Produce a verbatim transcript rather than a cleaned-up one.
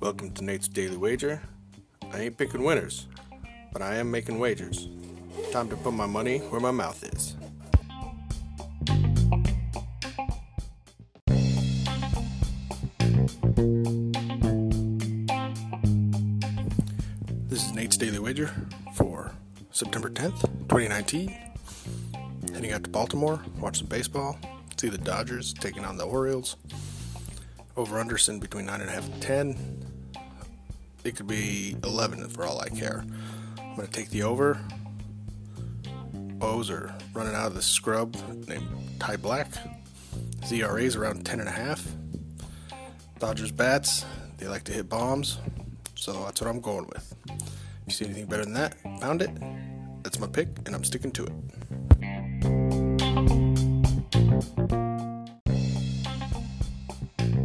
Welcome to Nate's Daily Wager. I ain't picking winners, but I am making wagers. Time to put my money where my mouth is. This is Nate's Daily Wager for September tenth, twenty nineteen. Heading out to Baltimore, watch some baseball. See the Dodgers taking on the Orioles. Over Anderson between nine point five and ten. It could be eleven for all I care. I'm going to take the over. O's are running out of the scrub named Ty Black. Z R A's around ten point five. Dodgers bats, they like to hit bombs. So that's what I'm going with. If you see anything better than that, pound it. That's my pick, and I'm sticking to it.